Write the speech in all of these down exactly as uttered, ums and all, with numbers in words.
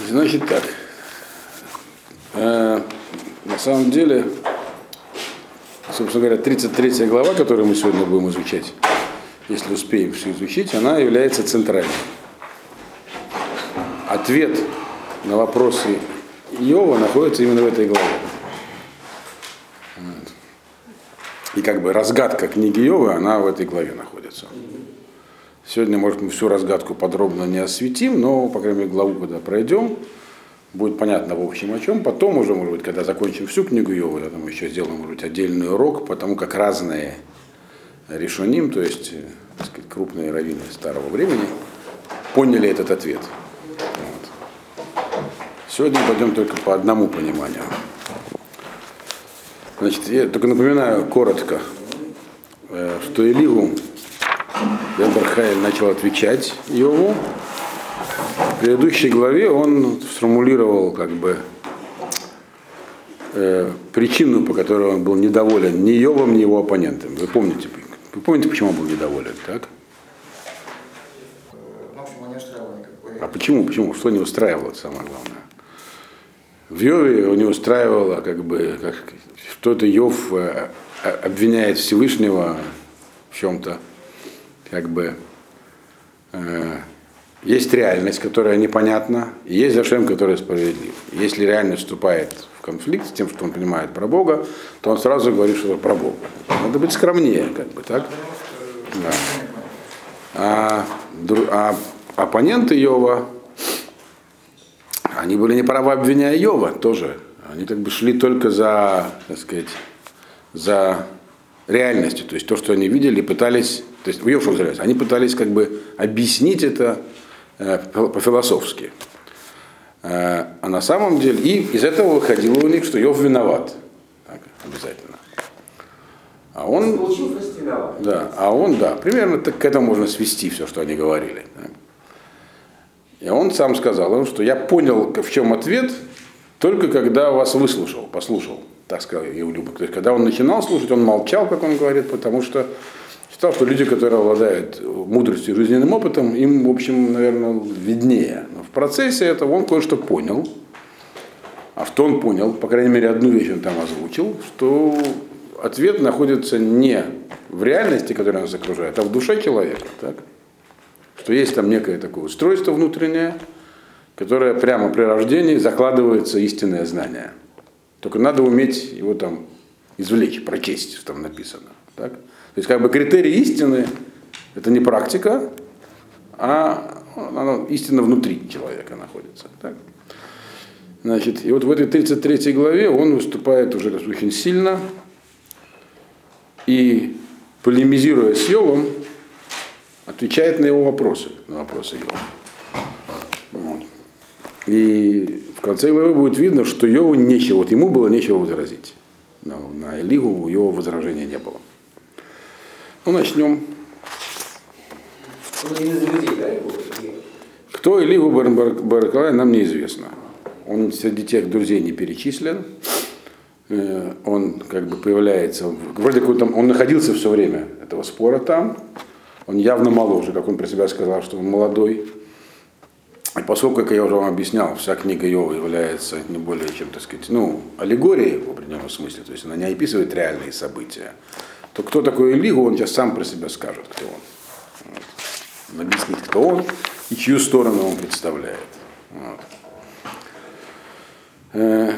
Значит так. Э, на самом деле, собственно говоря, тридцать третья глава, которую мы сегодня будем изучать, если успеем все изучить, она является центральной. Ответ на вопросы Йова находится именно в этой главе. И как бы разгадка книги Йова, она в этой главе находится. Сегодня, может, мы всю разгадку подробно не осветим, но, по крайней мере, главу, когда пройдем, будет понятно в общем о чем. Потом уже, может быть, когда закончим всю книгу Йова, я думаю, еще сделаем, может быть, отдельный урок, потому как разные решоним, то есть, так сказать, крупные раввины старого времени, поняли этот ответ. Вот. Сегодня пойдем только по одному пониманию. Значит, я только напоминаю коротко, что Элигу Эдвард Хейл начал отвечать Йову. В предыдущей главе он сформулировал как бы э, причину, по которой он был недоволен ни Йовом, ни его оппонентом. Вы помните, вы помните, почему он был недоволен, так? В общем, он не устраивал никакой... А почему? Почему? Что не устраивало, это самое главное? В Йове его не устраивало, как бы, как, что это Йов обвиняет Всевышнего в чем-то. Как бы э, есть реальность, которая непонятна, и есть Ашем, который справедлив. Если реальность вступает в конфликт с тем, что он понимает про Бога, то он сразу говорит, что про Бога. Надо быть скромнее, как бы, так? Да. А, а оппоненты Йова, они были неправы, обвиняя Йова тоже. Они как бы шли только за, так сказать, за реальностью, то есть то, что они видели, пытались. То есть Йов, они пытались как бы объяснить это э, по-философски. Э, а на самом деле, и из этого выходило у них, что Йов виноват. Так, обязательно. А он, да, а он, да, примерно так, к этому можно свести все, что они говорили. Так. И он сам сказал, что я понял, в чем ответ, только когда вас выслушал, послушал, так сказал Иулюб. То есть когда он начинал слушать, он молчал, как он говорит, потому что считал, что люди, которые обладают мудростью и жизненным опытом, им, в общем, наверное, виднее. Но в процессе этого он кое-что понял. А в то он понял, по крайней мере, одну вещь он там озвучил, что ответ находится не в реальности, которая нас окружает, а в душе человека. Так? Что есть там некое такое устройство внутреннее, которое прямо при рождении закладывается истинное знание. Только надо уметь его там извлечь, прочесть, что там написано. Так? То есть как бы критерий истины – это не практика, а она, истина внутри человека находится. Так? Значит, и вот в этой тридцать третьей главе он выступает уже очень сильно и, полемизируя с Йовом, отвечает на его вопросы, на вопросы Йова. Вот. И в конце главы будет видно, что Йову нечего, вот ему было нечего возразить. Но на Элигу у Йова возражения не было. Ну, начнем. Кто Элиу Баракалай, нам неизвестно. Он среди тех друзей не перечислен. Он как бы появляется, вроде какой-то, он находился все время этого спора там. Он явно моложе, как он про себя сказал, что он молодой. И поскольку, как я уже вам объяснял, вся книга Йова является не более чем, так сказать, ну, аллегорией в определенном смысле, то есть она не описывает реальные события, то кто такой Элигу, он сейчас сам про себя скажет, кто он. Вот. Он объяснит, кто он и чью сторону он представляет. Вот. Э-э-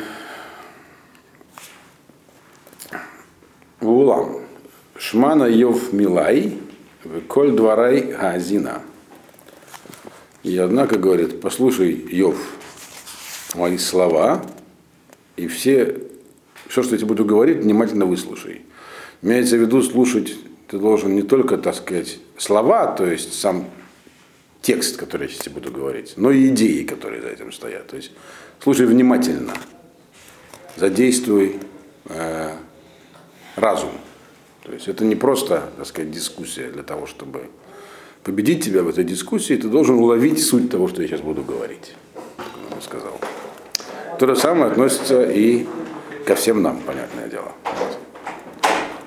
Улам. Шмана Йов Милай, Коль Дварай Газина. И однако говорит, послушай, Йов, мои слова, и все, все, что я тебе буду говорить, внимательно выслушай. Имеется в виду, слушать ты должен не только, так сказать, слова, то есть сам текст, который я сейчас буду говорить, но и идеи, которые за этим стоят. То есть слушай внимательно, задействуй э, разум. То есть это не просто, так сказать, дискуссия для того, чтобы победить тебя в этой дискуссии, ты должен уловить суть того, что я сейчас буду говорить. Как он сказал. То же самое относится и ко всем нам, понятное дело.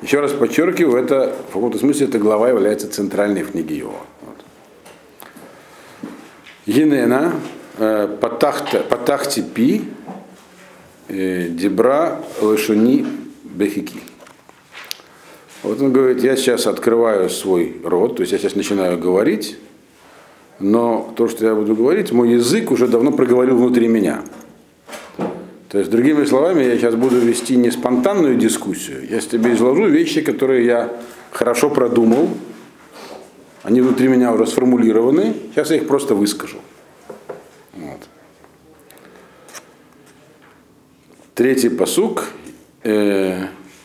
Еще раз подчеркиваю, это, в каком-то смысле эта глава является центральной в книге Йова. Вот. Енена Патахти пи дебра лашуни бехики. Вот он говорит, я сейчас открываю свой рот, то есть я сейчас начинаю говорить, но то, что я буду говорить, мой язык уже давно проговорил внутри меня. То есть, другими словами, я сейчас буду вести не спонтанную дискуссию, я тебе изложу вещи, которые я хорошо продумал, они внутри меня уже сформулированы, сейчас я их просто выскажу. Вот. Третий пасук.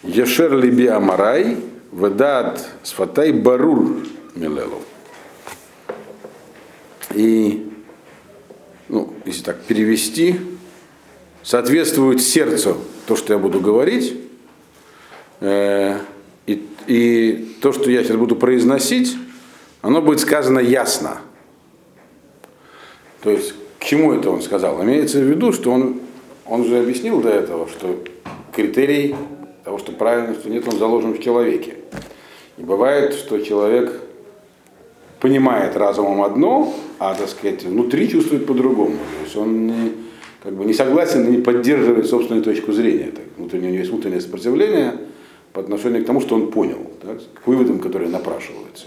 Яшер либи амарай, ведат сфатай барур милелу. И, ну, если так перевести, соответствует сердцу то, что я буду говорить, э, и, и то, что я сейчас буду произносить, оно будет сказано ясно. То есть, к чему это он сказал? Имеется в виду, что он, он же объяснил до этого, что критерий того, что правильно, что нет, он заложен в человеке. И бывает, что человек понимает разумом одно, а, так сказать, внутри чувствует по-другому. То есть он не, как бы не согласен и не поддерживает собственную точку зрения. Так, внутреннее, у него есть внутреннее сопротивление по отношению к тому, что он понял, так, к выводам, которые напрашиваются.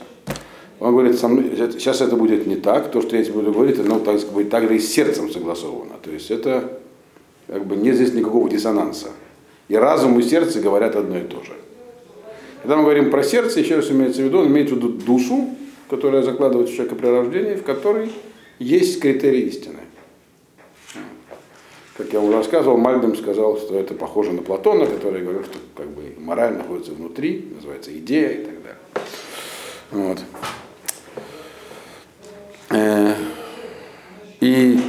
Он говорит, сейчас это будет не так, то, что я тебе буду говорить, оно так, будет также и с сердцем согласовано. То есть это как бы нет здесь никакого диссонанса. И разум, и сердце говорят одно и то же. Когда мы говорим про сердце, еще раз имеется в виду, он имеет в виду душу, которая закладывается в человека при рождении, в которой есть критерии истины. Как я уже рассказывал, Мальбим сказал, что это похоже на Платона, который говорил, что как бы мораль находится внутри, называется идея и так далее. Вот. И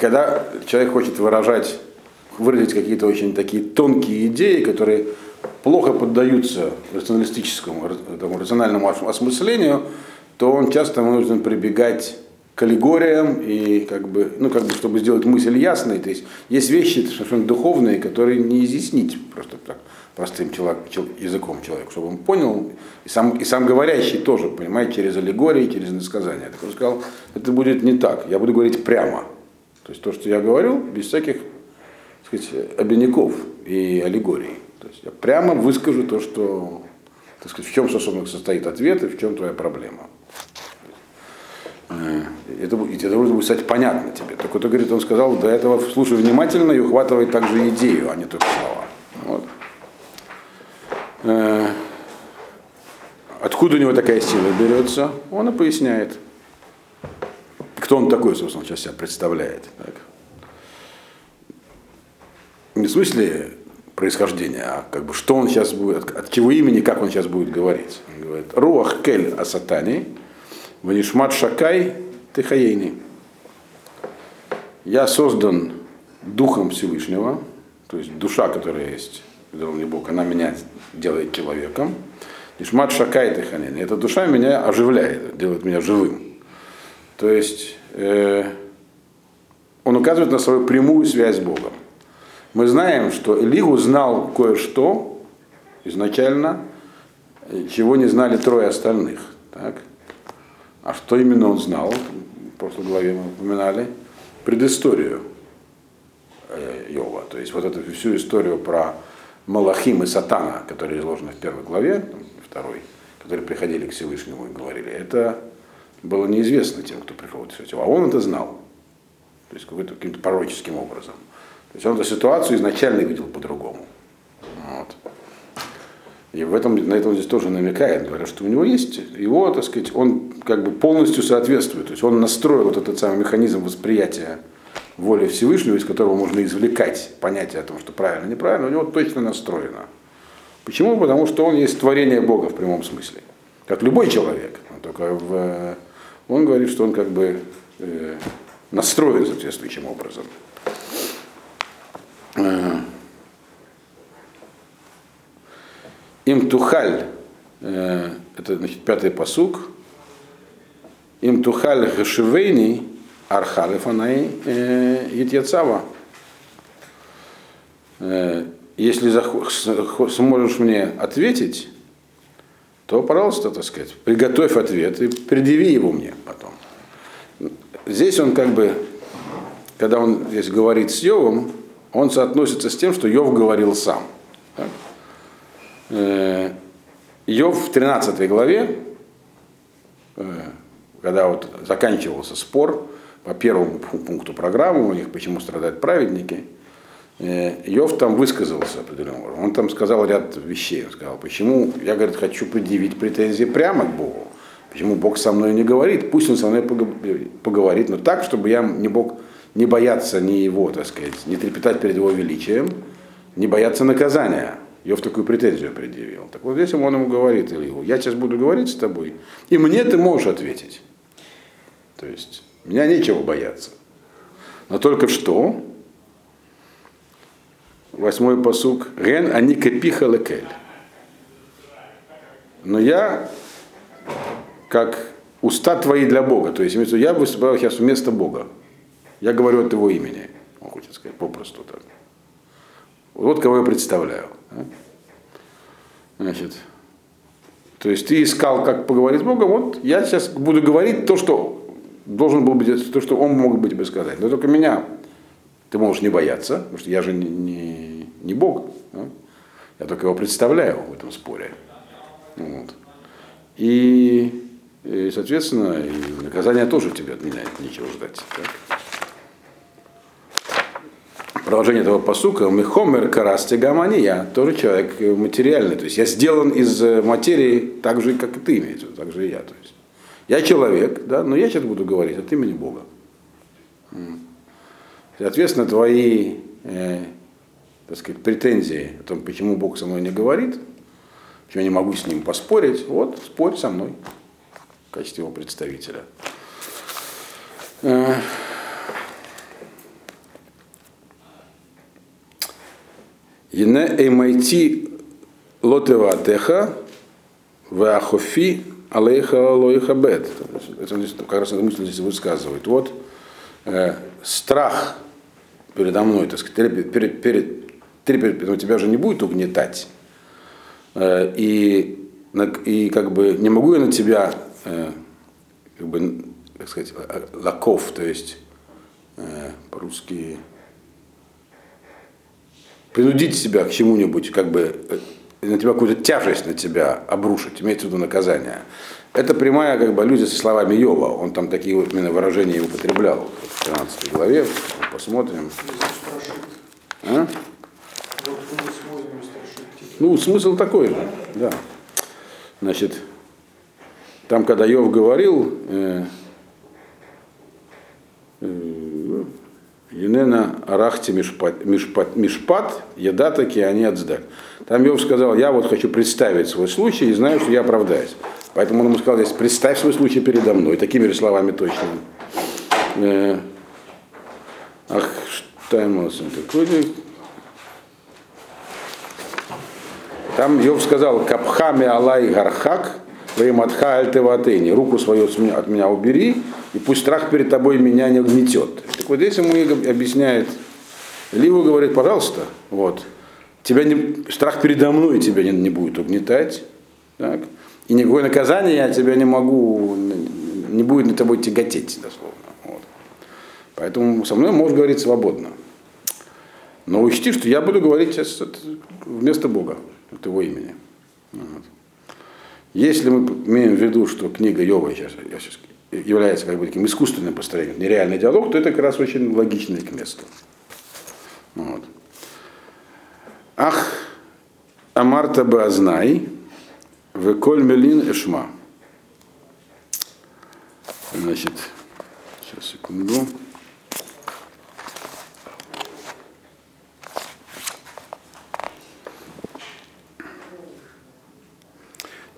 когда человек хочет выражать выразить какие-то очень такие тонкие идеи, которые плохо поддаются рационалистическому, этому рациональному осмыслению, то он часто нужно прибегать к аллегориям, и как бы, ну, как бы, чтобы сделать мысль ясной. То есть есть вещи совершенно духовные, которые не изъяснить просто так простым человек, языком человеку, чтобы он понял, и сам, и сам говорящий тоже, понимаете, через аллегории, через иносказания. Так он сказал, это будет не так, я буду говорить прямо. То есть то, что я говорю, без всяких обиняков и аллегорий. То есть я прямо выскажу то, что, так сказать, в чем, собственно, состоит ответ и в чем твоя проблема. Это, это должно быть, кстати, понятно тебе. Так вот, говорит, он сказал, до этого слушай внимательно и ухватывай также идею, а не только слова. Вот. Откуда у него такая сила берется? Он и поясняет. Кто он такой, собственно, сейчас себя представляет. Так. Не в смысле происхождения, а как бы что он сейчас будет, от чего имени, как он сейчас будет говорить. Он говорит, руах кель о сатане, ванишмат шакай тихаейни. Я создан Духом Всевышнего, то есть душа, которая есть, здоровый Бог, она меня делает человеком. Нишмат шакай тихаейни. Эта душа меня оживляет, делает меня живым. То есть э, он указывает на свою прямую связь с Богом. Мы знаем, что Элигу знал кое-что изначально, чего не знали трое остальных. Так? А что именно он знал, в прошлой главе мы упоминали, предысторию Йова. То есть вот эту всю историю про Малахим и Сатана, которые изложены в первой главе, второй, которые приходили к Всевышнему и говорили, это было неизвестно тем, кто пришел к Всевышнему. А он это знал, то есть каким-то, каким-то пророческим образом. То есть он эту ситуацию изначально видел по-другому. Вот. И в этом, на этом здесь тоже намекает, говорят, что у него есть, его, так сказать, он как бы полностью соответствует. То есть он настроил вот этот самый механизм восприятия воли Всевышнего, из которого можно извлекать понятие о том, что правильно, неправильно, у него точно настроено. Почему? Потому что он есть творение Бога в прямом смысле. Как любой человек. Он, только в, он говорит, что он как бы э, настроен соответствующим образом. Им тухаль, это значит пятый пасук, им тухаль хашивейни архалифанай етьяцава. Если сможешь мне ответить, то, пожалуйста, так сказать, приготовь ответ и предъяви его мне потом. Здесь он как бы когда он здесь говорит с Йовом, он соотносится с тем, что Йов говорил сам. Йов в тринадцатой главе, когда вот заканчивался спор по первому пункту программы, у них почему страдают праведники, Йов там высказался определенным образом. Он там сказал ряд вещей. Он сказал, почему я, говорит, хочу предъявить претензии прямо к Богу. Почему Бог со мной не говорит? Пусть он со мной поговорит, но так, чтобы я не мог не бояться ни его, так сказать, не трепетать перед его величием, не бояться наказания. Йов такую претензию предъявил. Так вот здесь он ему говорит, Элигу, я сейчас буду говорить с тобой, и мне ты можешь ответить. То есть меня нечего бояться. Но только что, восьмой пасук, ген ани кепиха лекель. Но я как уста твои для Бога. То есть я выступаю сейчас вместо Бога. Я говорю от его имени. Он хочет сказать попросту так. Вот кого я представляю. Значит, то есть ты искал, как поговорить с Богом, вот я сейчас буду говорить то, что должен был быть, то, что он мог быть бы сказать. Но только меня ты можешь не бояться, потому что я же не, не, не Бог. Да? Я только его представляю в этом споре. Вот. И, и, соответственно, и наказание тоже тебя отменяет, нечего ждать. Так? Продолжение этого пасука, мехомер карасти гамания, тоже человек материальный, то есть я сделан из материи так же, как и ты, имеется, так же и я. То есть я человек, да, но я сейчас буду говорить от имени Бога. Соответственно, твои, э, так сказать, претензии о том, почему Бог со мной не говорит, почему я не могу с ним поспорить, вот спорь со мной в качестве его представителя. Ине эмайти лотеватеха веахофи алейха алоиха бед. Это как раз эта мысль здесь высказывает. Вот э, страх передо мной, так сказать, трепет, перед, перед, трепет, он тебя же не будет угнетать. Э, и, и как бы не могу я на тебя, э, как бы, как сказать, лаков, то есть э, по-русски... принудить себя к чему-нибудь, как бы на тебя какую-то тяжесть на тебя обрушить, имеется в виду наказание. Это прямая как бы аллюзия со словами Йова. Он там такие вот именно выражения употреблял в тринадцатой главе. Посмотрим. А? Ну, смысл такой же, да. Значит, там, когда Йов говорил, э, э, Енена арахти мишпат, мишпат, мишпат еда такие, они отздак. Там Йов сказал, я вот хочу представить свой случай и знаю, что я оправдаюсь. Поэтому он ему сказал, здесь, представь свой случай передо мной. Такими же словами точно. Ах, Штаймасен такой. Там Йов сказал, капхами алай гархак, вейматха альтеватени. Руку свою от меня убери, и пусть страх перед тобой меня не угнетет. Так вот здесь ему объясняет, Элиу говорит, пожалуйста, вот, тебя не, страх передо мной тебя не, не будет угнетать, так, и никакое наказание я тебя не могу, не будет на тобой тяготеть, дословно. Вот. Поэтому со мной можешь говорить свободно. Но учти, что я буду говорить сейчас от, вместо Бога, от его имени. Вот. Если мы имеем в виду, что книга Йова, я сейчас, я сейчас является как бы таким искусственным построением, нереальный диалог, то это как раз очень логично и к месту. Вот. Ах, амарта баазнай, веколь мелин эшма. Значит, сейчас, секунду.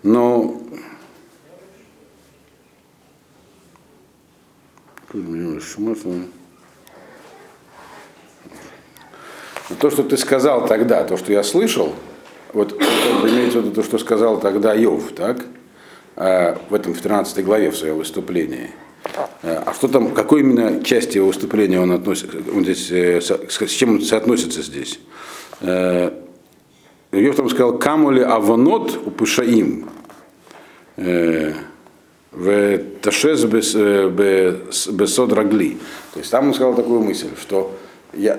Но... то, что ты сказал тогда, то, что я слышал, вот имеется в виду то, что сказал тогда Йов, так, в этом в тринадцатой главе в своем выступлении. А что там, какой именно части его выступления он относит, он здесь, с чем он соотносится здесь? Йов там сказал, камули аванот упышаим. в ташез бесод рагли. То есть там он сказал такую мысль, что я,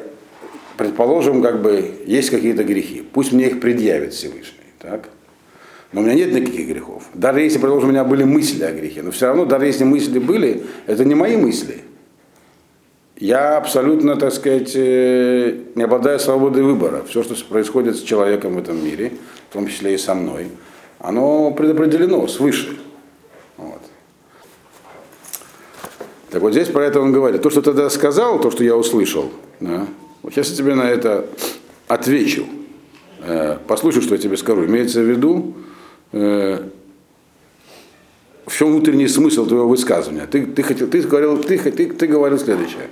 предположим, как бы есть какие-то грехи, пусть мне их предъявит Всевышний, так? Но у меня нет никаких грехов. Даже если, предположим, у меня были мысли о грехе, но все равно, даже если мысли были, это не мои мысли. Я абсолютно, так сказать, не обладаю свободой выбора. Все, что происходит с человеком в этом мире, в том числе и со мной, оно предопределено свыше. Вот. Так вот здесь про это он говорит. То, что ты тогда сказал, то, что я услышал, да, вот сейчас я тебе на это отвечу. Послушай, что я тебе скажу. Имеется в виду, в чем внутренний смысл твоего высказывания? Ты, ты, хотел, ты, говорил, ты, ты, ты говорил следующее.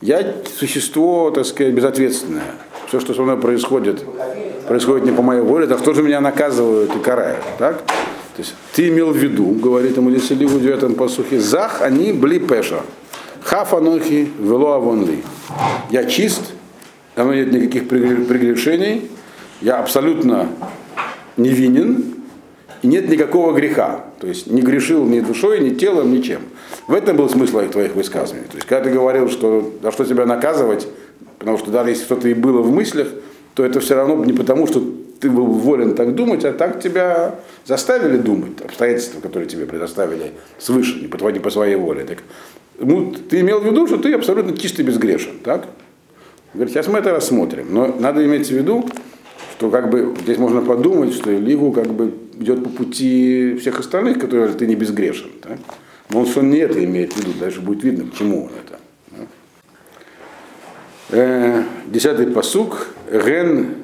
Я существо, так сказать, безответственное. Все, что со мной происходит, происходит не по моей воле, а кто же меня наказывают и карают. Так? То есть, ты имел в виду, говорит ему здесь Элигу в девятом пасухе, «Зах они бли пеша, хаф анохи вело авон ли». Я чист, у меня нет никаких прегрешений, я абсолютно невинен, и нет никакого греха. То есть не грешил ни душой, ни телом, ничем. В этом был смысл твоих высказываний. То есть когда ты говорил, что а что тебя наказывать, потому что даже если что-то и было в мыслях, то это все равно не потому, что ты был волен так думать, а так тебя заставили думать. Обстоятельства, которые тебе предоставили свыше, не по, твоей, не по своей воле. Так, ну, ты имел в виду, что ты абсолютно чист и безгрешен. Так? Говорит, сейчас мы это рассмотрим. Но надо иметь в виду, что как бы здесь можно подумать, что Элигу как бы идет по пути всех остальных, которые говорят, ты не безгрешен. Да? Но он, он не это имеет в виду, дальше будет видно, к чему он это. Да? Десятый пасук. Ген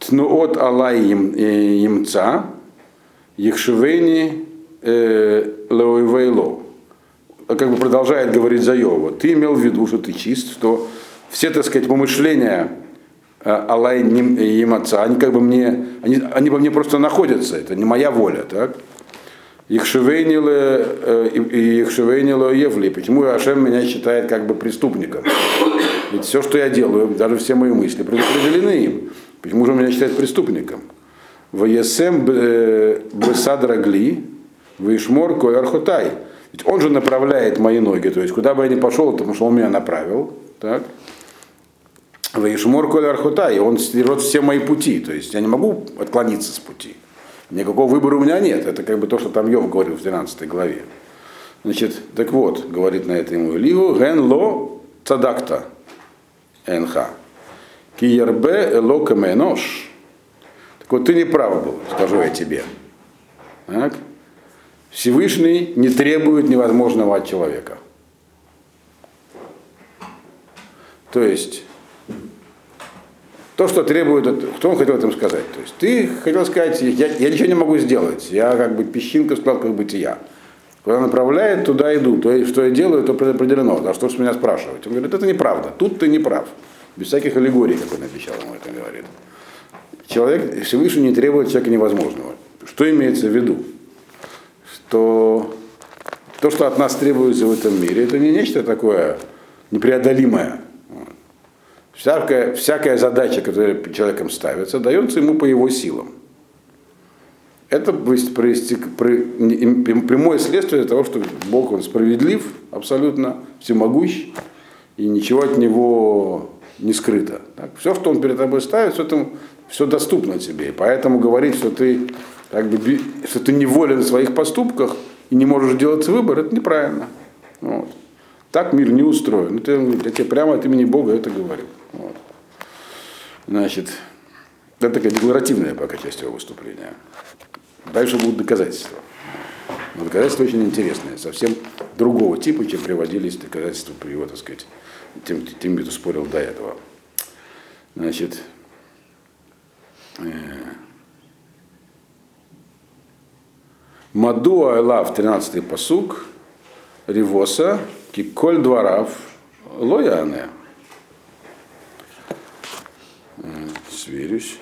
тнуот алай ямца, яхшевени леойвейло. Как бы продолжает говорить за Йова. Ты имел в виду, что ты чист, что все, так сказать, помышления Алай им отца, они как бы мне, они, они по мне просто находятся, это не моя воля, так? Их шевейнило, и их шевейнило Евли. Почему Ашем меня считает как бы преступником? Ведь все, что я делаю, даже все мои мысли предопределены им. Почему же он меня считает преступником? Ваесем бесадрагли, ваешмор коярхотай. Ведь он же направляет мои ноги, то есть куда бы я ни пошел, потому что он меня направил, так? Ваишмор коль архута, и он стерет все мои пути, то есть я не могу отклониться с пути, никакого выбора у меня нет, это как бы то, что там Йов говорил в двенадцатой главе. Значит, так вот, говорит на это ему Элигу, ген ло цадакта энха, киербе эло каменош. Так вот, ты не прав был, скажу я тебе. Так? Всевышний не требует невозможного от человека. То есть, то, что требует, кто он хотел этому сказать? То есть ты хотел сказать, я, я ничего не могу сделать, я как бы песчинка в складках бытия. Куда направляет, туда иду, то, что я делаю, то предопределено, да что ж меня спрашивать? Он говорит, это неправда, тут ты не прав. Без всяких аллегорий, как он обещал ему это, говорит. Человек, Всевышний не требует человека невозможного. Что имеется в виду? Что то, что от нас требуется в этом мире, это не нечто такое непреодолимое. Всякая, всякая задача, которая человеком ставится, дается ему по его силам. Это прямое следствие того, что Бог, он справедлив, абсолютно всемогущ, и ничего от него не скрыто. Так, все, что он перед тобой ставит, все, там, все доступно тебе. И поэтому говорить, что ты, как бы, что ты неволен в своих поступках и не можешь делать выбор, это неправильно. Вот. Так мир не устроен. Я тебе прямо от имени Бога это говорю. Вот. Значит, это такая декларативная пока часть его выступления. Дальше будут доказательства. Но доказательства очень интересные, совсем другого типа, чем приводились доказательства при его, так сказать, тем, тем кто спорил до этого. Значит, Мадуа Элав, тринадцатый пасук, Ревоса, Киколь дворав, лояне. Сверюсь.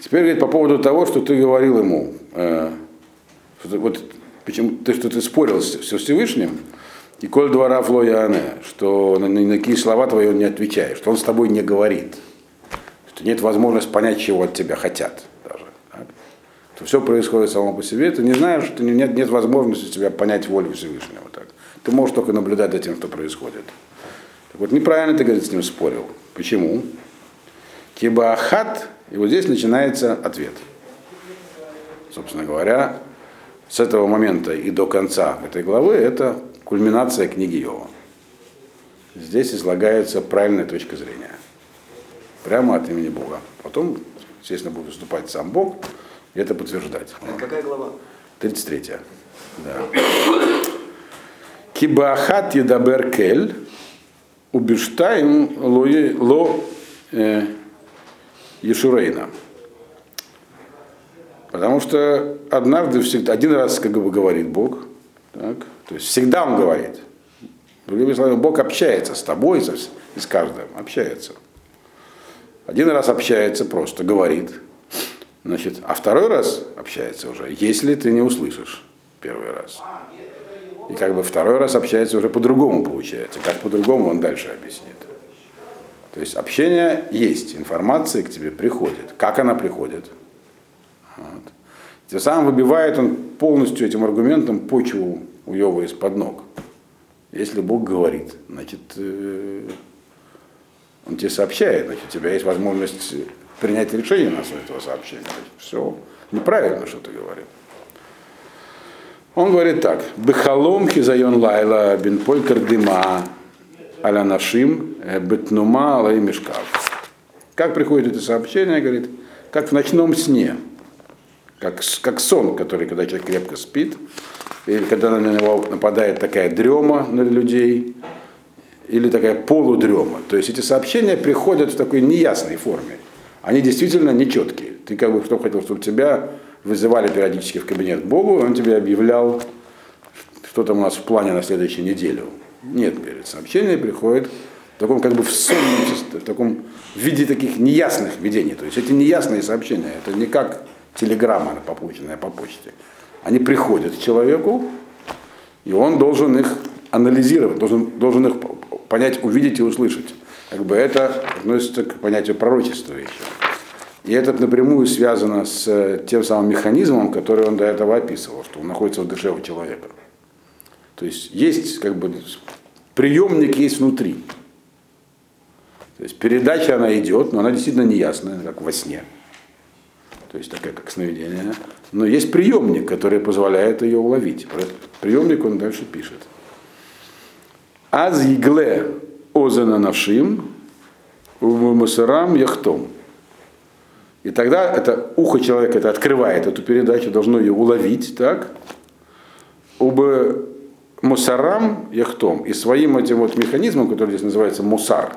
Теперь говорит по поводу того, что ты говорил ему, э, что, вот почему ты что ты спорил с, с Всевышним, и коль дворав лояне, что на, на какие слова твои он не отвечает, что он с тобой не говорит. что нет возможности понять, чего от тебя хотят даже. Так? Что все происходит само по себе, ты не знаешь, что нет, нет возможности у тебя понять волю Всевышнего. Так? Ты можешь только наблюдать за тем, что происходит. Так вот, неправильно ты, говорит, с ним спорил. Почему? Кибаахат, и вот здесь начинается ответ. Собственно говоря, с этого момента и до конца этой главы это кульминация книги Йова. Здесь излагается правильная точка зрения. Прямо от имени Бога. Потом, естественно, будет выступать сам Бог и это подтверждать. Это какая глава? тридцать третья. Кибаахат едабер кель убиштайм ло ешурейна. Потому что однажды, всегда, один раз, как бы, говорит Бог, так, то есть всегда Он говорит. Другими словами, Бог общается с тобой и с каждым, общается. Один раз общается просто, говорит, значит, а второй раз общается уже, если ты не услышишь первый раз. И как бы второй раз общается уже по-другому получается, как по-другому он дальше объяснит. То есть общение есть, информация к тебе приходит. Как она приходит? Вот. Тем самым выбивает он полностью этим аргументом почву у Йова из-под ног. Если Бог говорит, значит, он тебе сообщает, значит, у тебя есть возможность принять решение на основе этого сообщения. Значит, все неправильно, что ты говоришь. Он говорит так. Бехалом хизайон лайла бинполь кардима аля нашим бетнума алай мешкав. Как приходит это сообщение, говорит, как в ночном сне. Как, как сон, который, когда человек крепко спит, или когда на него нападает такая дрема на людей, или такая полудрема. То есть эти сообщения приходят в такой неясной форме. Они действительно нечеткие. Ты как бы кто хотел, чтобы тебя вызывали периодически в кабинет к Богу, он тебе объявлял, что там у нас в плане на следующую неделю. Нет, говорит, сообщение приходит в таком как бы в сонном, в таком виде таких неясных видений. То есть эти неясные сообщения, это не как телеграмма, полученная по почте. Они приходят к человеку, и он должен их анализировать, должен, должен их понять, увидеть и услышать. Как бы это относится к понятию пророчества еще. И это напрямую связано с тем самым механизмом, который он до этого описывал, что он находится в душе у человека. То есть есть как бы приемник есть внутри. То есть передача она идет, но она действительно неясная, как во сне. То есть такая, как сновидение. Но есть приемник, который позволяет ее уловить. Про этот приемник он дальше пишет. Аз егле озена навшим в мусорам яхтом. И тогда это ухо человека это открывает эту передачу, должно ее уловить, так? Уб мусорам яхтом. И своим этим вот механизмом, который здесь называется мусар.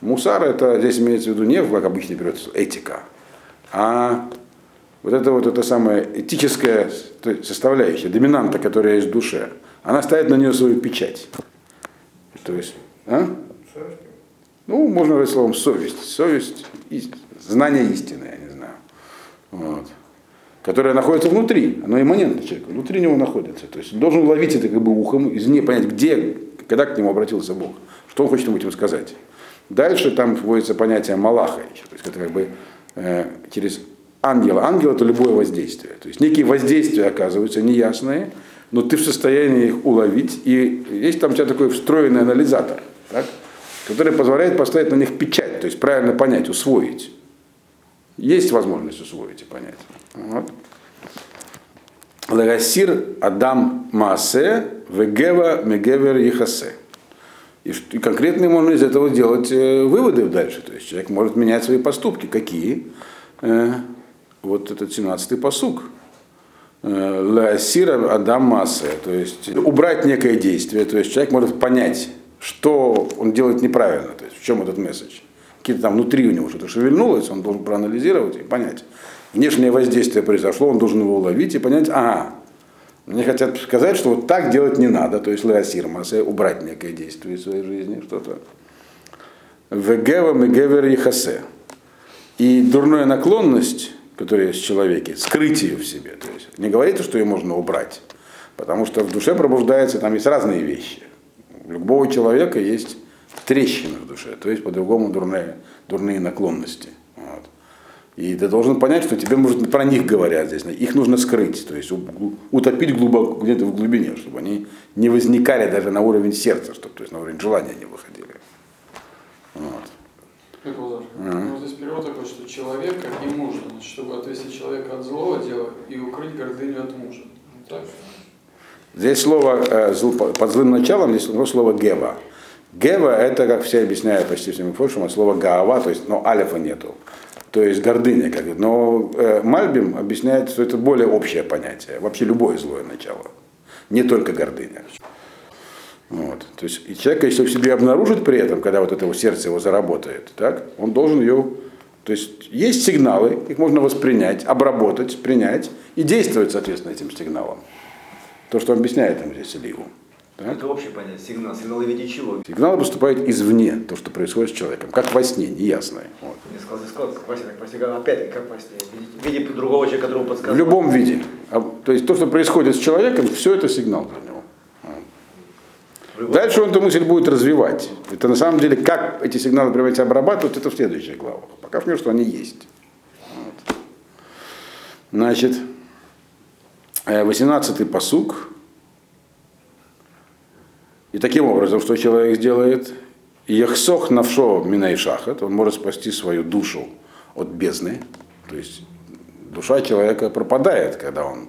Мусар это здесь имеется в виду не как обычно берется этика. А вот эта вот эта самая этическая составляющая, доминанта, которая есть в душе, она ставит на нее свою печать. То есть, а? Ну, можно говорить словом совесть. Совесть, и знание истины, я не знаю. Вот. Которое находится внутри, оно имманентно человеку, внутри него находится. То есть он должен ловить это как бы ухом, извне понять, где, когда к нему обратился Бог, что он хочет ему этим сказать. Дальше там вводится понятие малаха еще. То есть это как бы через ангела. Ангел это любое воздействие. То есть некие воздействия оказываются неясные, но ты в состоянии их уловить. И есть там у тебя такой встроенный анализатор, так, который позволяет поставить на них печать, то есть правильно понять, усвоить. Есть возможность усвоить и понять. Вот. Лагасир Адам Маасе Вегева Мегевер Ехасе. И конкретные можно из этого делать выводы дальше. То есть человек может менять свои поступки. Какие? Вот этот семнадцатый пасук. Ла сира адам массе. То есть убрать некое действие. То есть человек может понять, что он делает неправильно. То есть в чем этот месседж. Какие-то там внутри у него что-то шевельнулось, он должен проанализировать и понять. Внешнее воздействие произошло, он должен его уловить и понять, ага, мне хотят сказать, что вот так делать не надо, то есть леосир массе, убрать некое действие из своей жизни, что-то. Вегева мегевер ехасе. И дурная наклонность, которая есть в человеке, скрыть ее в себе. То есть не говорите, что ее можно убрать, потому что в душе пробуждается, там есть разные вещи. У любого человека есть трещина в душе, то есть по-другому дурные, дурные наклонности. И ты должен понять, что тебе, может, про них говорят здесь. Их нужно скрыть, то есть утопить глубоко, где-то в глубине, чтобы они не возникали даже на уровень сердца, чтобы, то есть на уровень желания не выходили. Вот. Прикол, mm-hmm. Ну, здесь перевод такой, что человек как не мужа, чтобы отвести человека от злого дела и укрыть гордыню от мужа. Так? Здесь слово э, зл, под злым началом, здесь слово гева. Гева — это, как все объясняют почти всем прошлым, слово гаава, то есть, но алифа нету. То есть гордыня, как говорит. Но э, Мальбим объясняет, что это более общее понятие. Вообще любое злое начало. Не только гордыня. Вот. То есть и человек, если в себе обнаружит при этом, когда вот это его сердце его заработает, так, он должен ее... То есть есть сигналы, их можно воспринять, обработать, принять и действовать, соответственно, этим сигналом. То, что он объясняет там здесь Элиу. Это общее понятие. Сигнал. Сигналы в виде чего? Сигналы поступают извне, то, что происходит с человеком. Как во сне, неясное. Вот. Я сказал, я сказал, как во сне, как во сне. Опять как во сне. В виде другого человека, которого подсказывает. В любом виде. То есть то, что происходит с человеком, все это сигнал для него. Дальше он эту мысль будет развивать. Это на самом деле, как эти сигналы, например, обрабатывают, это в следующих главах. Пока в что они есть. Вот. Значит, восемнадцатый пасук. И таким образом, что человек сделает? Яхсох навшо минай шахат. Он может спасти свою душу от бездны. То есть душа человека пропадает, когда он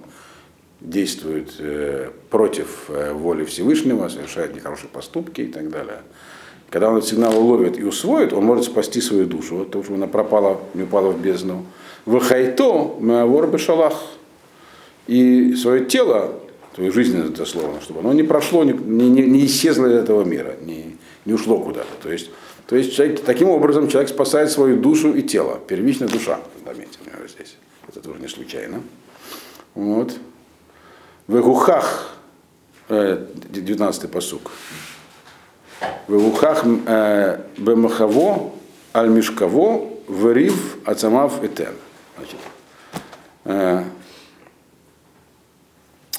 действует э, против э, воли Всевышнего, совершает нехорошие поступки и так далее. Когда он этот сигнал уловит и усвоит, он может спасти свою душу. Вот то, что она пропала, не упала в бездну. Вахайто меавор бешалах. И свое тело, свою жизнь, это слово, чтобы оно не прошло, не, не, не исчезло из этого мира, не, не ушло куда-то. То есть, то есть человек, таким образом человек спасает свою душу и тело. Первичная душа, заметьте, у него здесь. Это тоже не случайно. Вот. В Эгухах, девятнадцатый пасук, в Эгухах Бемахаво, Аль-Мишкаво, Врив, Ацамав, Этен.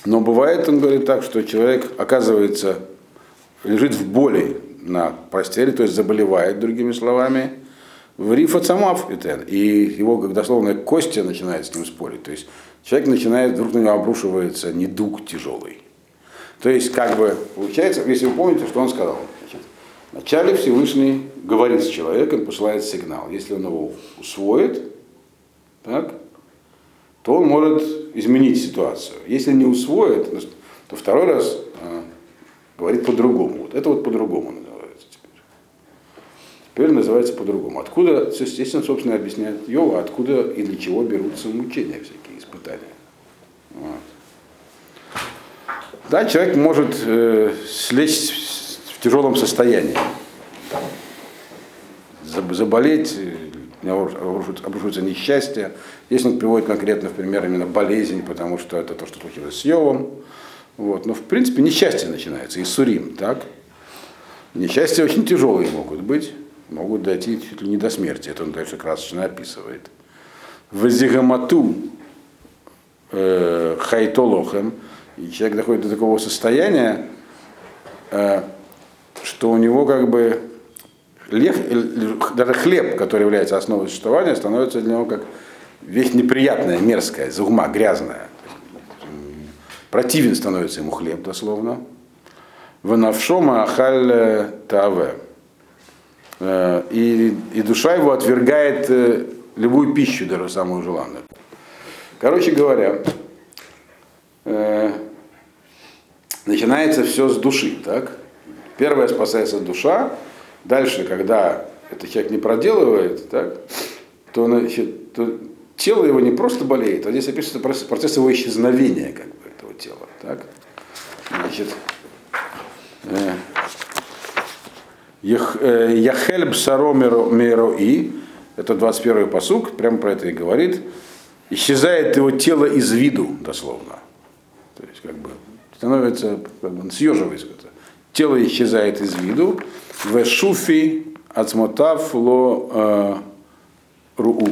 Но бывает, он говорит так, что человек, оказывается, лежит в боли на постели, то есть заболевает, другими словами, Врив, Ацамав, Этен. И его, как дословная кости, начинает с ним спорить. То есть человек начинает, вдруг на него обрушивается недуг тяжелый. То есть, как бы, получается, если вы помните, что он сказал. Значит, вначале Всевышний говорит с человеком, посылает сигнал. Если он его усвоит, так, то он может изменить ситуацию. Если не усвоит, то второй раз а, говорит по-другому. Вот это вот по-другому называется теперь. Теперь называется по-другому. Откуда, естественно, собственно, объясняет Йова, откуда и для чего берутся мучения всякие. Вот. Да, человек может э, слезть в тяжелом состоянии, заболеть, обрушивается несчастье. Здесь он приводит конкретно в пример именно болезнь, потому что это то, что случилось с Йовом. Вот. Но в принципе несчастье начинается, и сурим, так? Несчастья очень тяжелые могут быть, могут дойти чуть ли не до смерти. Это он дальше красочно описывает. Вазигамату хайтолохем, и человек доходит до такого состояния, что у него как бы лех, даже хлеб, который является основой существования, становится для него как вещь неприятная, мерзкая, зугма, грязная. Противен становится ему хлеб, дословно. Ванавшома ахаль таве. И душа его отвергает любую пищу, даже самую желанную. Короче говоря, э, начинается все с души, так? Первое спасается душа, дальше, когда этот человек не проделывает, так, то, значит, то тело его не просто болеет, а здесь описывается процесс, процесс его исчезновения, как бы, этого тела, так? Значит, э, яхель бсаро мерои, это двадцать первый пасук, прямо про это и говорит. Исчезает его тело из виду, дословно. То есть, как бы, становится, как бы, он съеживается. Тело исчезает из виду. Вешуфи ацмотав ло руу.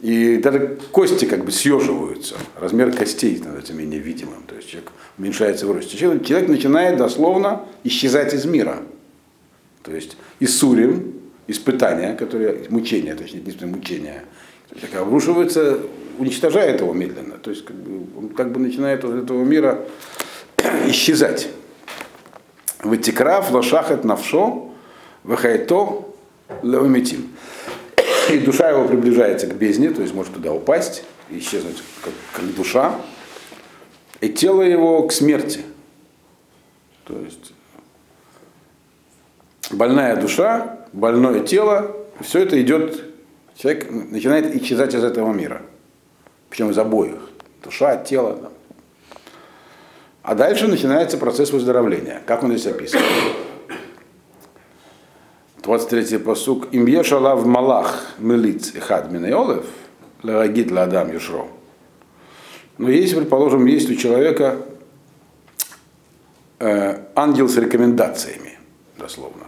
И даже кости, как бы, съеживаются. Размер костей становится менее видимым. То есть, человек уменьшается в росте. Человек начинает, дословно, исчезать из мира. То есть, иссурим, испытания, которые, мучения, точнее, мучения, Так обрушивается, уничтожает его медленно. То есть как бы, он как бы начинает от этого мира исчезать. Ватикрав, лошахет, навшо, вахайто, леометим. И душа его приближается к бездне, то есть может туда упасть, исчезнуть как, как душа. И тело его к смерти. То есть больная душа, больное тело, все это идет, человек начинает исчезать из этого мира. Причем из обоих. Душа, тело. Да. А дальше начинается процесс выздоровления. Как он здесь описан? двадцать третий пасук. Им ешала в малах милиц и хадмин и олев, лагид ладам юшро. Но если, предположим, есть у человека э, ангел с рекомендациями, дословно,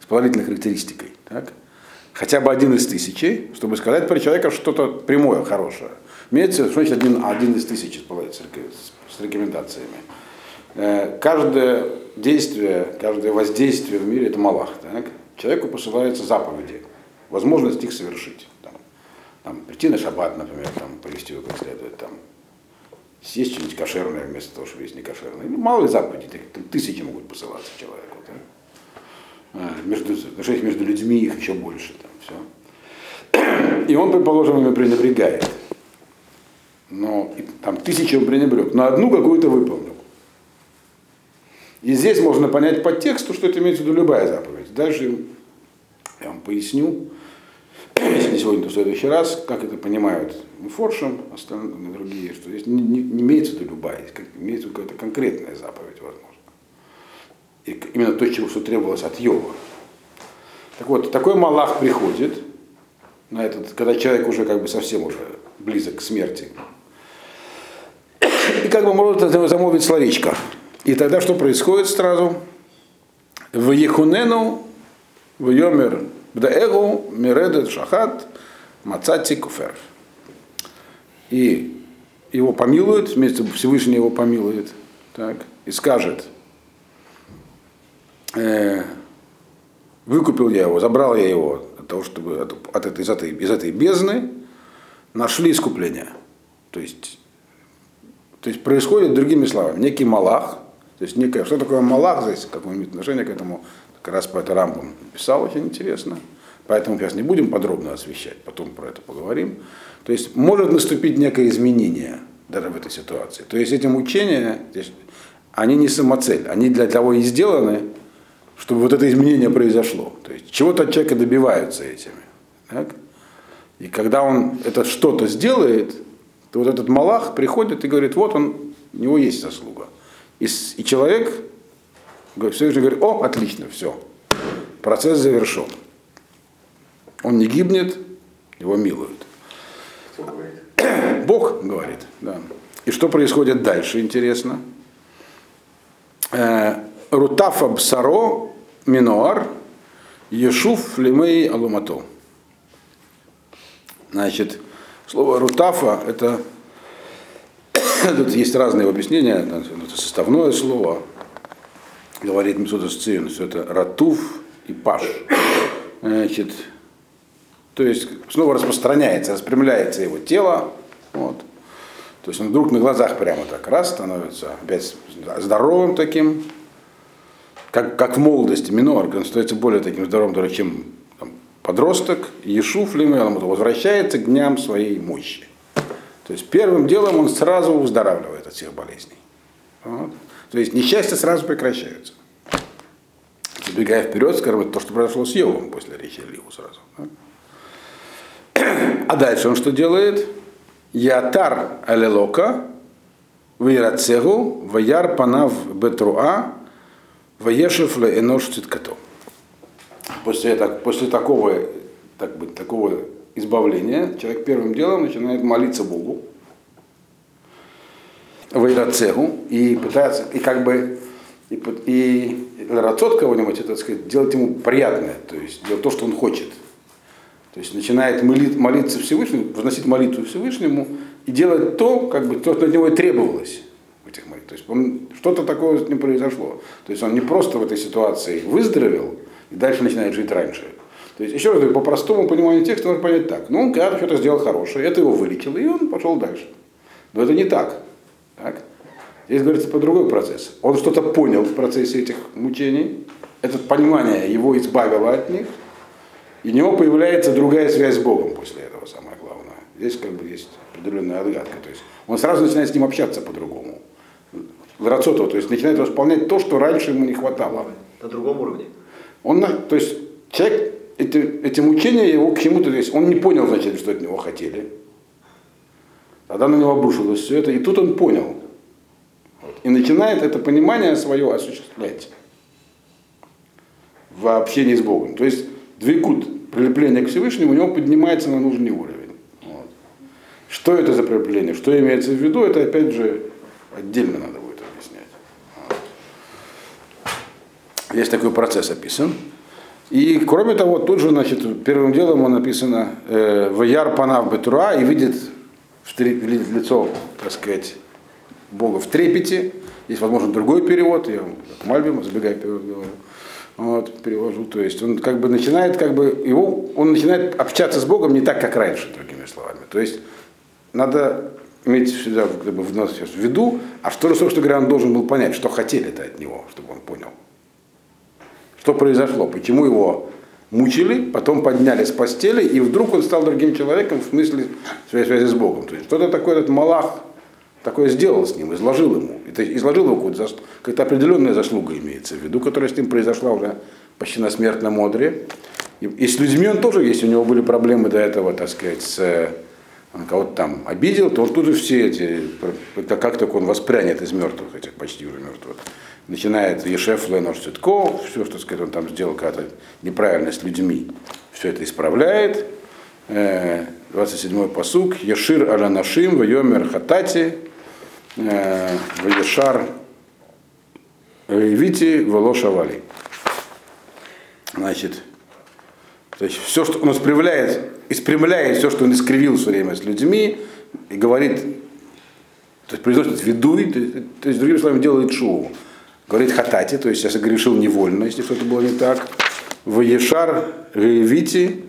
с положительной характеристикой, так? Хотя бы один из тысячи, чтобы сказать про человека что-то прямое, хорошее. Имеется, что значит один, один из тысячи с, с рекомендациями. Э, каждое действие, каждое воздействие в мире – это малах. Так? Человеку посылаются заповеди, возможность их совершить. Там, прийти на шаббат, например, там, повести его как следует, там, съесть что-нибудь кошерное вместо того, чтобы есть не кошерное. Ну, мало ли заповедей, тысячи могут посылаться человеку. Да? А, между, отношения между людьми их еще больше. Там, все. И он, предположим, ими пренебрегает. Но там тысячи он пренебрег, но одну какую-то выполнил. И здесь можно понять по тексту, что это имеется в виду любая заповедь. Дальше я вам поясню. Если не сегодня, то в следующий раз, как это понимают Форшем, остальные другие, что здесь не, не, не имеется это любая, имеется какая-то конкретная заповедь, возможно. И именно то, чего требовалось от Йова. Так вот, такой малах приходит, на этот, когда человек уже как бы совсем уже близок к смерти, и как бы может замолвить словечко. И тогда что происходит сразу? В Ехунену, в Йомер. Бдаэгу, Миредет, Шахат, Мацати, Куфер. И его помилуют, вместе Всевышний его помилует, так, и скажет, э, выкупил я его, забрал я его от того, чтобы от, от этой, из, этой, из этой бездны, нашли искупление. То есть, то есть происходит, другими словами, некий малах, то есть некое, что такое малах здесь, какое имеет отношение к этому. Как раз по это Рамбам писал, очень интересно. Поэтому сейчас не будем подробно освещать, потом про это поговорим. То есть может наступить некое изменение даже в этой ситуации. То есть эти мучения, они не самоцель, они для того и сделаны, чтобы вот это изменение произошло. То есть чего-то от человека добиваются этими. Так? И когда он это что-то сделает, то вот этот малах приходит и говорит, вот он, у него есть заслуга. И, и человек... Всевышний говорит, о, отлично, все, процесс завершен. Он не гибнет, его милуют. Кто говорит? Бог говорит, да. И что происходит дальше, интересно. Рутафа бсаро минуар ешуф лимей алумато. Значит, слово рутафа, это, тут есть разные объяснения, это составное слово. Говорит Мисуд Асциин, что это ратуф и паш. Значит, то есть снова распространяется, распрямляется его тело. Вот. То есть он вдруг на глазах прямо так раз становится опять здоровым таким, как, как в молодости, минор, он становится более таким здоровым, чем там, подросток, ешуф лимелом, возвращается к дням своей мощи. То есть первым делом он сразу выздоравливает от всех болезней. Вот. То есть несчастья сразу прекращаются. Забегая вперед, скажем, то, что произошло с Йовом после речи Элиу сразу. А дальше он что делает? Ятар алелока, вирацегу, ваяр панав бетруа, ваешев ле энош циткато. После такого, так быть, такого избавления человек первым делом начинает молиться Богу. Вайрацеху, и пытается, и как бы, и, и рацот кого-нибудь, это, так сказать, делать ему приятное, то есть делать то, что он хочет. То есть начинает молиться Всевышнему, возносить молитву Всевышнему и делать то, как бы, то, что от него и требовалось в этих молитвах. То есть он, что-то такое с ним произошло. То есть он не просто в этой ситуации выздоровел и дальше начинает жить раньше. То есть, еще раз говорю, по простому пониманию текста нужно понять так. Ну, он когда-то что-то сделал хорошее, это его вылечило, и он пошел дальше. Но это не так. Так? Здесь говорится про другой процесс. Он что-то понял в процессе этих мучений, это понимание его избавило от них, и у него появляется другая связь с Богом после этого, самое главное. Здесь как бы есть определенная отгадка. То есть он сразу начинает с ним общаться по-другому. Ларацотова, то есть начинает восполнять то, что раньше ему не хватало. На другом уровне. Он, то есть человек, эти, эти мучения его к чему-то, то есть он не понял, значит, что от него хотели. Тогда на него обрушилось все это, и тут он понял. И начинает это понимание свое осуществлять в общении с Богом. То есть двикут, прилепление к Всевышнему, у него поднимается на нужный уровень. Вот. Что это за прилепление, что имеется в виду, это опять же отдельно надо будет объяснять. Вот. Есть такой процесс описан. И кроме того, тут же, значит, первым делом он написано «Ваяр панав бетруа» и видит, видит лицо, так сказать, Бога в трепете. Есть, возможно, другой перевод, я от Мальбима сбегаю перевод говорю. Вот, перевожу, то есть он как бы начинает, как бы его, он начинает общаться с Богом не так, как раньше, другими словами. То есть надо иметь всегда как бы, в виду, а что же, собственно говоря, он должен был понять, что хотели-то от него, чтобы он понял. Что произошло, почему его мучили, потом подняли с постели, и вдруг он стал другим человеком, в смысле своей связи с Богом. То есть что-то такое, этот Малах такое сделал с ним, изложил ему. Это изложил его какую-то, зас... какая-то определенная заслуга имеется в виду, которая с ним произошла уже почти на смертном одре. И, и с людьми он тоже, если у него были проблемы до этого, так сказать, с, он кого-то там обидел, то вот тут же все эти, как только он воспрянет из мертвых, этих почти уже мертвых, начинает Ешеф Ленор Ситко, все, что, так сказать, он там сделал какая-то неправильность с людьми, все это исправляет. двадцать седьмой пасук, Ешир аля нашим, вайомер хатати, Вешар Вити Волошавали. Значит, то есть все, что он исправляет, исправляет все, что он искривил все время с людьми, и говорит, то есть произносит ведуй, то есть другими словами делает шоу. Говорит хатати, то есть я согрешил невольно, если что-то было не так. Вешар Вити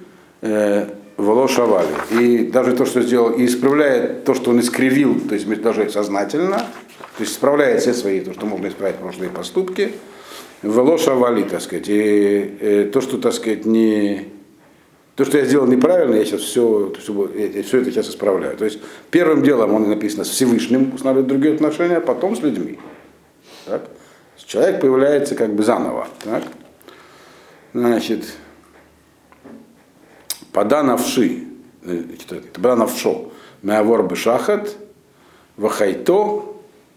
Волошавали. И даже то, что сделал, и исправляет то, что он искривил, то есть даже сознательно, то есть исправляет все свои, то, что можно исправить прошлые поступки, Волошавали, так сказать. И, и то, что, так сказать, не... То, что я сделал неправильно, я сейчас все, все, я все это сейчас исправляю. То есть первым делом он написано с Всевышним устанавливает другие отношения, а потом с людьми. Так? Человек появляется как бы заново. Так? Значит... Паданавши, паданавшо, меавор бешахат, вахайто,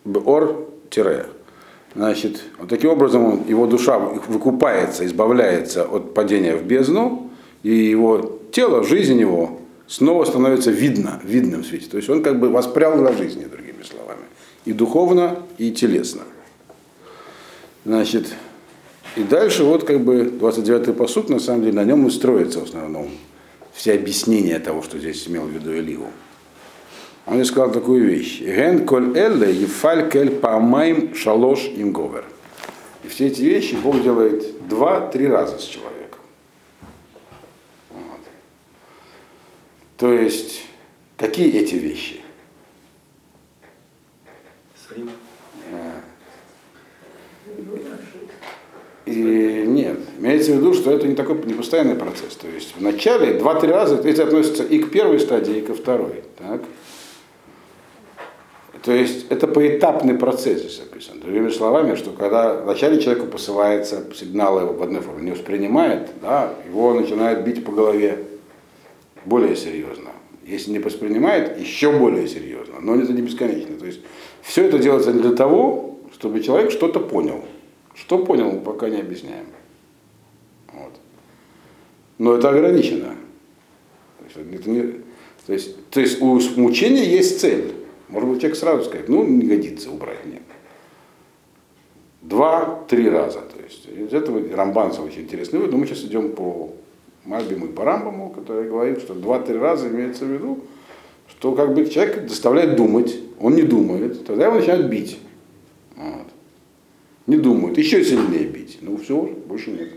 беор тире. Значит, вот таким образом он, его душа выкупается, избавляется от падения в бездну, и его тело, жизнь его снова становится видно, видным в свете. То есть он как бы воспрял на жизни, другими словами, и духовно, и телесно. Значит, и дальше вот как бы двадцать девятый пасук, на самом деле, на нем и строится в основном все объяснения того, что здесь имел в виду Элиу. Он мне сказал такую вещь. «Ген коль элле ефаль кель паамайм шалош имговер». И все эти вещи Бог делает два-три раза с человеком. Вот. То есть, какие эти вещи? Срим. И нет, имеется в виду, что это не такой непостоянный процесс. То есть в начале два-три раза это относится и к первой стадии, и ко второй. Так? То есть это поэтапный процесс здесь описан. Другими словами, что когда вначале человеку посылается сигнал его в одной форме, не воспринимает, да, его начинает бить по голове более серьезно. Если не воспринимает, еще более серьезно. Но это не бесконечно. То есть все это делается для того, чтобы человек что-то понял. Что понял, мы пока не объясняем. Вот. Но это ограничено. То есть, это не, то есть, то есть у мучения есть цель. Может быть, человек сразу скажет, ну, не годится, убрать нет. Два-три раза. То есть из этого Рамбанцев очень интересный вывод. Но мы сейчас идем по Мальбиму и по Рамбаму, который говорит, что два-три раза имеется в виду, что как бы человек заставляет думать, он не думает, тогда его начинают бить. Вот. Не думают, еще сильнее бить. Ну все, больше нет.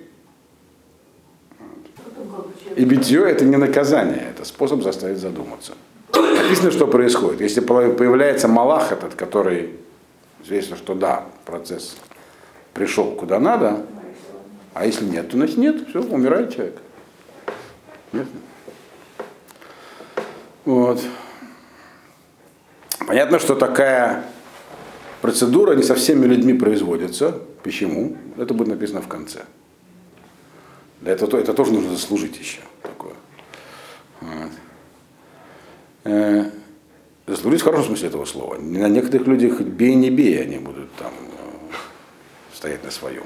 Вот. И битье это не наказание, это способ заставить задуматься. Написано, что происходит. Если появляется малах этот, который, известно, что да, процесс пришел куда надо, а если нет, то значит нет, все, умирает человек. Нет? Вот. Понятно, что такая процедура не со всеми людьми производится. Почему? Это будет написано в конце. Да это, это тоже нужно заслужить еще. Такое. Вот. Э, заслужить в хорошем смысле этого слова. На некоторых людях бей не бей, они будут там э, стоять на своем.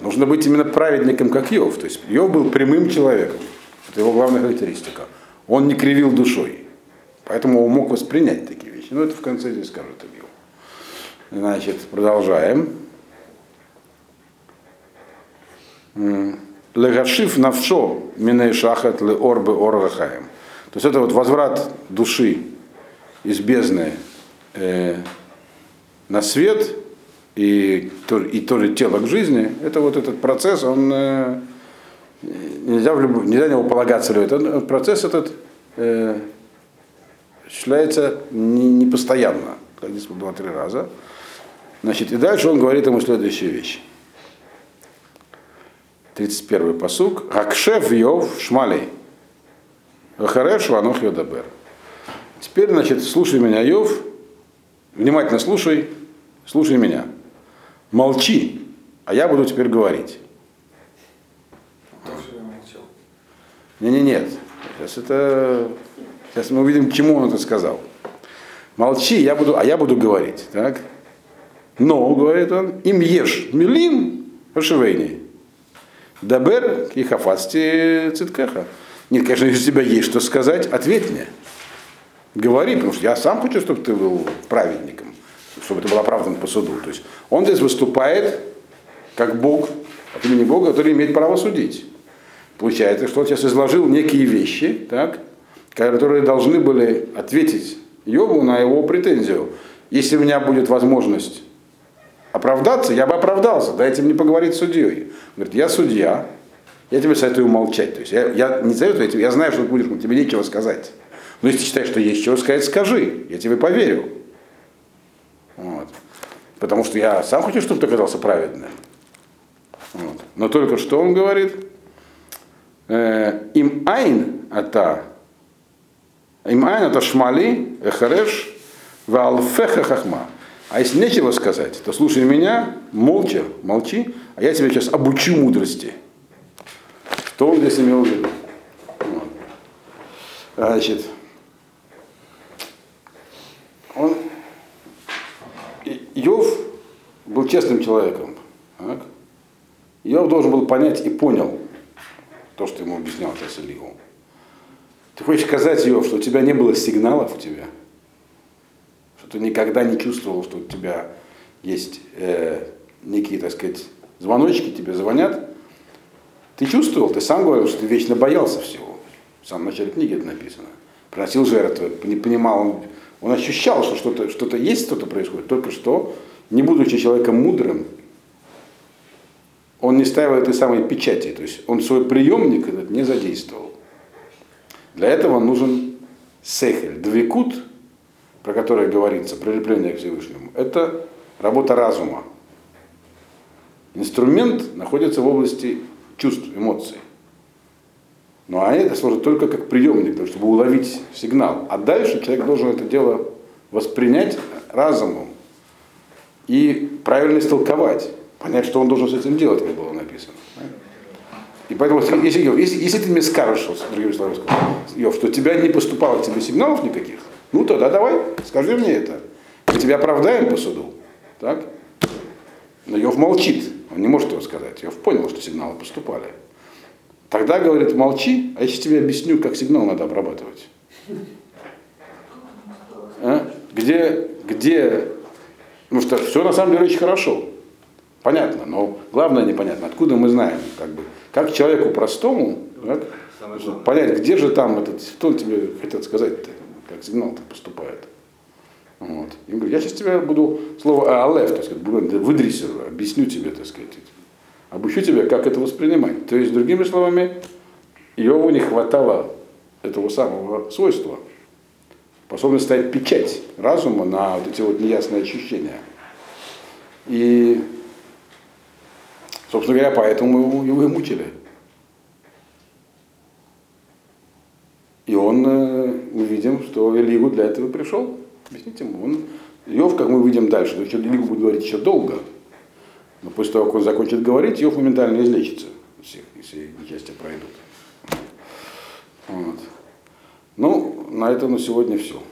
Нужно быть именно праведником, как Йов. То есть Йов был прямым человеком. Это его главная характеристика. Он не кривил душой. Поэтому он мог воспринять такие вещи. Но это в конце здесь скажут Илью. Значит, продолжаем. Легашив навшо миней шахат ле орбе оргахаем. То есть это вот возврат души из бездны э, на свет и, и то ли тело к жизни. Это вот этот процесс, он э, нельзя, в люб... нельзя на него полагаться. Этот процесс этот э, считается непостоянно, как здесь было два-три раза. Значит, и дальше он говорит ему следующие вещи. тридцать первый пасук. Акшев Йов Шмалей. Ахарев Шванох Йодабер. Теперь, значит, слушай меня, Йов. Внимательно слушай. Слушай меня. Молчи, а я буду теперь говорить. Не-не-нет. Сейчас это... Сейчас мы увидим, к чему он это сказал. Молчи, я буду, а я буду говорить. Так? Но, говорит он, им ешь милим ошивейни. Дабер и хафасти циткаха. Нет, конечно, если у тебя есть что сказать, ответь мне. Говори, потому что я сам хочу, чтобы ты был праведником, чтобы ты был оправдан по суду. То есть он здесь выступает как Бог, от имени Бога, который имеет право судить. Получается, что он сейчас изложил некие вещи, так, которые должны были ответить Йову на его претензию. Если у меня будет возможность оправдаться, я бы оправдался, дайте мне поговорить с судьей. Говорит, я судья, я тебе советую молчать. То есть я, я не советую, я, тебе, я знаю, что ты будешь, тебе нечего сказать. Но если ты считаешь, что есть чего сказать, скажи, я тебе поверю. Вот. Потому что я сам хочу, чтобы ты оказался праведным. Вот. Но только что он говорит, им айн ата, им айн ата шмали, эхареш, валфеха хахма. А если нечего сказать, то слушай меня, молча, молчи, а я тебя сейчас обучу мудрости. Что он здесь имел в виду? Вот. Значит, он, Йов был честным человеком. Так? Йов должен был понять и понял то, что ему объяснял сейчас Элиу. Ты хочешь сказать, Йов, что у тебя не было сигналов у тебя? Что ты никогда не чувствовал, что у тебя есть э, некие, так сказать, звоночки, тебе звонят. Ты чувствовал, ты сам говорил, что ты вечно боялся всего. В самом начале книги это написано. Приносил жертвы, не понимал, он, он ощущал, что что-то, что-то есть, что-то происходит. Только что, не будучи человеком мудрым, он не ставил этой самой печати. То есть он свой приемник этот не задействовал. Для этого нужен сехель, двекут, про которое говорится, прилепление к Всевышнему, это работа разума. Инструмент находится в области чувств, эмоций. Но они это служат только как приемник, чтобы уловить сигнал. А дальше человек должен это дело воспринять разумом и правильно истолковать, понять, что он должен с этим делать, как было написано. И поэтому, если, если, если ты мне скажешь, другими словами, что у тебя не поступало к тебе сигналов никаких, ну тогда давай, скажи мне это. Мы тебя оправдаем по суду. Так? Но Йов молчит. Он не может этого сказать. Йов понял, что сигналы поступали. Тогда, говорит, молчи, а я сейчас тебе объясню, как сигнал надо обрабатывать. А? Где, где... Ну что, все на самом деле очень хорошо. Понятно, но главное непонятно. Откуда мы знаем? Как бы, как человеку простому так, понять, где же там этот... Что он тебе хотел сказать-то? Как сигнал-то поступает. Вот. И он говорит, я сейчас тебя буду слово «аалеф», так сказать, выдрессирую, объясню тебе, так сказать, обучу тебя, как это воспринимать. То есть, другими словами, Йову не хватало этого самого свойства, способность ставить печать разума на вот эти вот неясные ощущения. И, собственно говоря, поэтому его и мучили. И он, увидим, что Элигу для этого пришел. Объясните ему. Он, Йов, как мы увидим дальше, Элигу будет говорить еще долго, но после того, как он закончит говорить, Йов моментально излечится, если, если несчастья пройдут. Вот. Ну, на этом на сегодня все.